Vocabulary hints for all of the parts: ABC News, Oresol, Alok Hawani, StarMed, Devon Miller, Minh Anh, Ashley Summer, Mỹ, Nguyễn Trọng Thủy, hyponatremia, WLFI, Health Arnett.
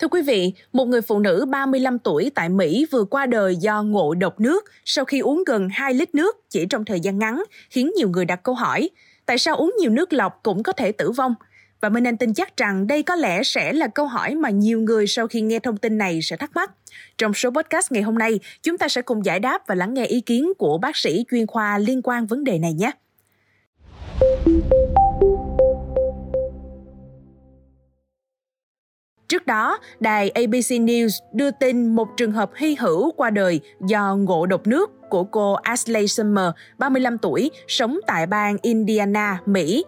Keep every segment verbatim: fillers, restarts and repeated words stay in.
Thưa quý vị, một người phụ nữ ba mươi lăm tuổi tại Mỹ vừa qua đời do ngộ độc nước sau khi uống gần hai lít nước chỉ trong thời gian ngắn, khiến nhiều người đặt câu hỏi, tại sao uống nhiều nước lọc cũng có thể tử vong? Và Minh Anh tin chắc rằng đây có lẽ sẽ là câu hỏi mà nhiều người sau khi nghe thông tin này sẽ thắc mắc. Trong số podcast ngày hôm nay, chúng ta sẽ cùng giải đáp và lắng nghe ý kiến của bác sĩ chuyên khoa liên quan vấn đề này nhé. Trước đó, đài A B C News đưa tin một trường hợp hy hữu qua đời do ngộ độc nước của cô Ashley Summer, ba mươi lăm tuổi, sống tại bang Indiana, Mỹ.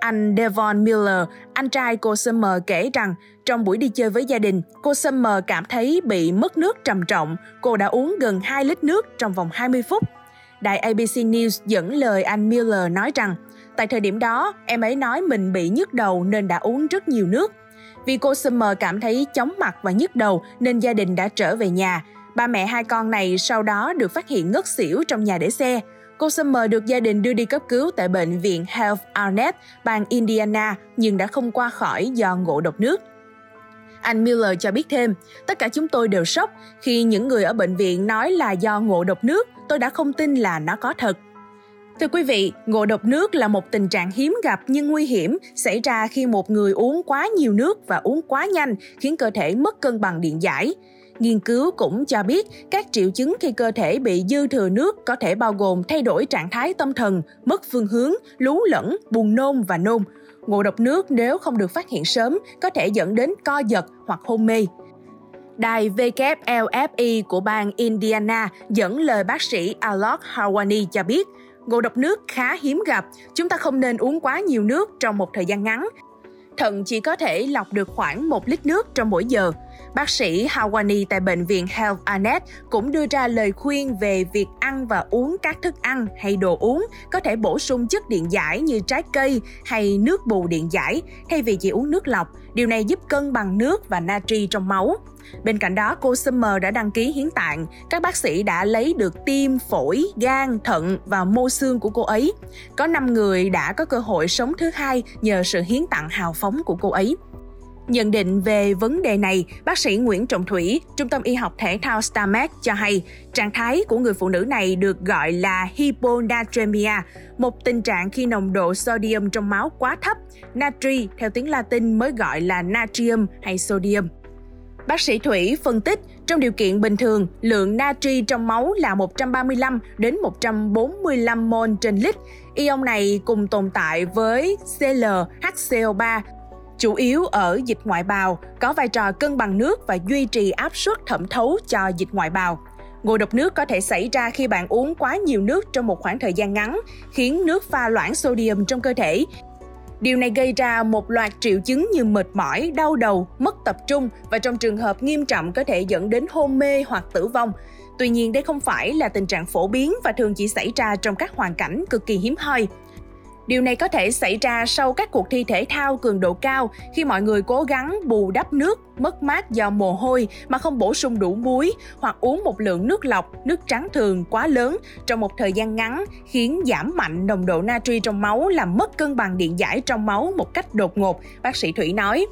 Anh Devon Miller, anh trai cô Summer kể rằng trong buổi đi chơi với gia đình, cô Summer cảm thấy bị mất nước trầm trọng. Cô đã uống gần hai lít nước trong vòng hai mươi phút. Đài A B C News dẫn lời anh Miller nói rằng, tại thời điểm đó, em ấy nói mình bị nhức đầu nên đã uống rất nhiều nước. Vì cô Summer cảm thấy chóng mặt và nhức đầu nên gia đình đã trở về nhà. Ba mẹ hai con này sau đó được phát hiện ngất xỉu trong nhà để xe. Cô Summer được gia đình đưa đi cấp cứu tại bệnh viện Health Arnett, bang Indiana, nhưng đã không qua khỏi do ngộ độc nước. Anh Miller cho biết thêm, tất cả chúng tôi đều sốc khi những người ở bệnh viện nói là do ngộ độc nước, tôi đã không tin là nó có thật. Thưa quý vị, ngộ độc nước là một tình trạng hiếm gặp nhưng nguy hiểm xảy ra khi một người uống quá nhiều nước và uống quá nhanh khiến cơ thể mất cân bằng điện giải. Nghiên cứu cũng cho biết các triệu chứng khi cơ thể bị dư thừa nước có thể bao gồm thay đổi trạng thái tâm thần, mất phương hướng, lú lẫn, buồn nôn và nôn. Ngộ độc nước nếu không được phát hiện sớm có thể dẫn đến co giật hoặc hôn mê. Đài W L F I của bang Indiana dẫn lời bác sĩ Alok Hawani cho biết, ngộ độc nước khá hiếm gặp, chúng ta không nên uống quá nhiều nước trong một thời gian ngắn. Thận chỉ có thể lọc được khoảng một lít nước trong mỗi giờ. Bác sĩ Hawani tại Bệnh viện Health Arnett cũng đưa ra lời khuyên về việc ăn và uống các thức ăn hay đồ uống có thể bổ sung chất điện giải như trái cây hay nước bù điện giải, thay vì chỉ uống nước lọc. Điều này giúp cân bằng nước và natri trong máu. Bên cạnh đó, cô Summer đã đăng ký hiến tạng. Các bác sĩ đã lấy được tim, phổi, gan, thận và mô xương của cô ấy. Có năm người đã có cơ hội sống thứ hai nhờ sự hiến tặng hào phóng của cô ấy. Nhận định về vấn đề này, bác sĩ Nguyễn Trọng Thủy, Trung tâm Y học Thể thao StarMed cho hay, trạng thái của người phụ nữ này được gọi là hyponatremia, một tình trạng khi nồng độ sodium trong máu quá thấp, natri theo tiếng Latin mới gọi là natrium hay sodium. Bác sĩ Thủy phân tích, trong điều kiện bình thường, lượng natri trong máu là một trăm ba mươi lăm đến một trăm bốn mươi lăm mol trên lít. Ion này cùng tồn tại với C L H C O ba, chủ yếu ở dịch ngoại bào, có vai trò cân bằng nước và duy trì áp suất thẩm thấu cho dịch ngoại bào. Ngộ độc nước có thể xảy ra khi bạn uống quá nhiều nước trong một khoảng thời gian ngắn, khiến nước pha loãng sodium trong cơ thể. Điều này gây ra một loạt triệu chứng như mệt mỏi, đau đầu, mất tập trung và trong trường hợp nghiêm trọng có thể dẫn đến hôn mê hoặc tử vong. Tuy nhiên, đây không phải là tình trạng phổ biến và thường chỉ xảy ra trong các hoàn cảnh cực kỳ hiếm hoi. Điều này có thể xảy ra sau các cuộc thi thể thao cường độ cao khi mọi người cố gắng bù đắp nước mất mát do mồ hôi mà không bổ sung đủ muối hoặc uống một lượng nước lọc, nước trắng thường quá lớn trong một thời gian ngắn khiến giảm mạnh nồng độ natri trong máu làm mất cân bằng điện giải trong máu một cách đột ngột, bác sĩ Thủy nói.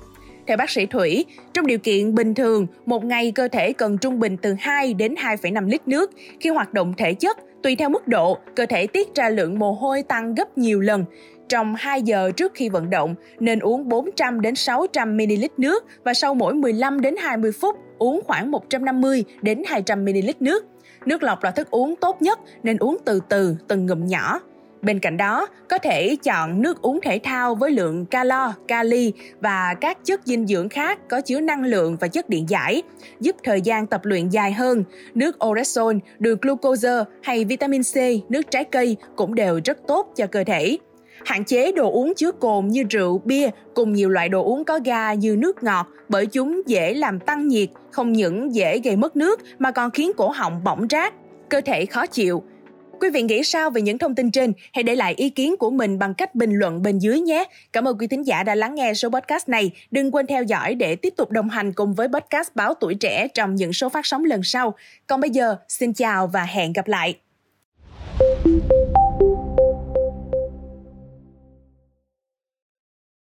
Theo bác sĩ Thủy, trong điều kiện bình thường, một ngày cơ thể cần trung bình từ hai đến hai phẩy năm lít nước. Khi hoạt động thể chất, tùy theo mức độ, cơ thể tiết ra lượng mồ hôi tăng gấp nhiều lần trong hai giờ trước khi vận động, nên uống bốn trăm đến sáu trăm mi-li-lít nước và sau mỗi mười lăm đến hai mươi phút uống khoảng một trăm năm mươi đến hai trăm mi-li-lít nước. Nước lọc là thức uống tốt nhất nên uống từ từ, từng ngụm nhỏ. Bên cạnh đó, có thể chọn nước uống thể thao với lượng calo, kali và các chất dinh dưỡng khác có chứa năng lượng và chất điện giải, giúp thời gian tập luyện dài hơn. Nước oresol, đường glucose hay vitamin C, nước trái cây cũng đều rất tốt cho cơ thể. Hạn chế đồ uống chứa cồn như rượu, bia cùng nhiều loại đồ uống có ga như nước ngọt bởi chúng dễ làm tăng nhiệt, không những dễ gây mất nước mà còn khiến cổ họng bỏng rát, cơ thể khó chịu. Quý vị nghĩ sao về những thông tin trên? Hãy để lại ý kiến của mình bằng cách bình luận bên dưới nhé. Cảm ơn quý thính giả đã lắng nghe số podcast này. Đừng quên theo dõi để tiếp tục đồng hành cùng với podcast Báo Tuổi Trẻ trong những số phát sóng lần sau. Còn bây giờ, xin chào và hẹn gặp lại!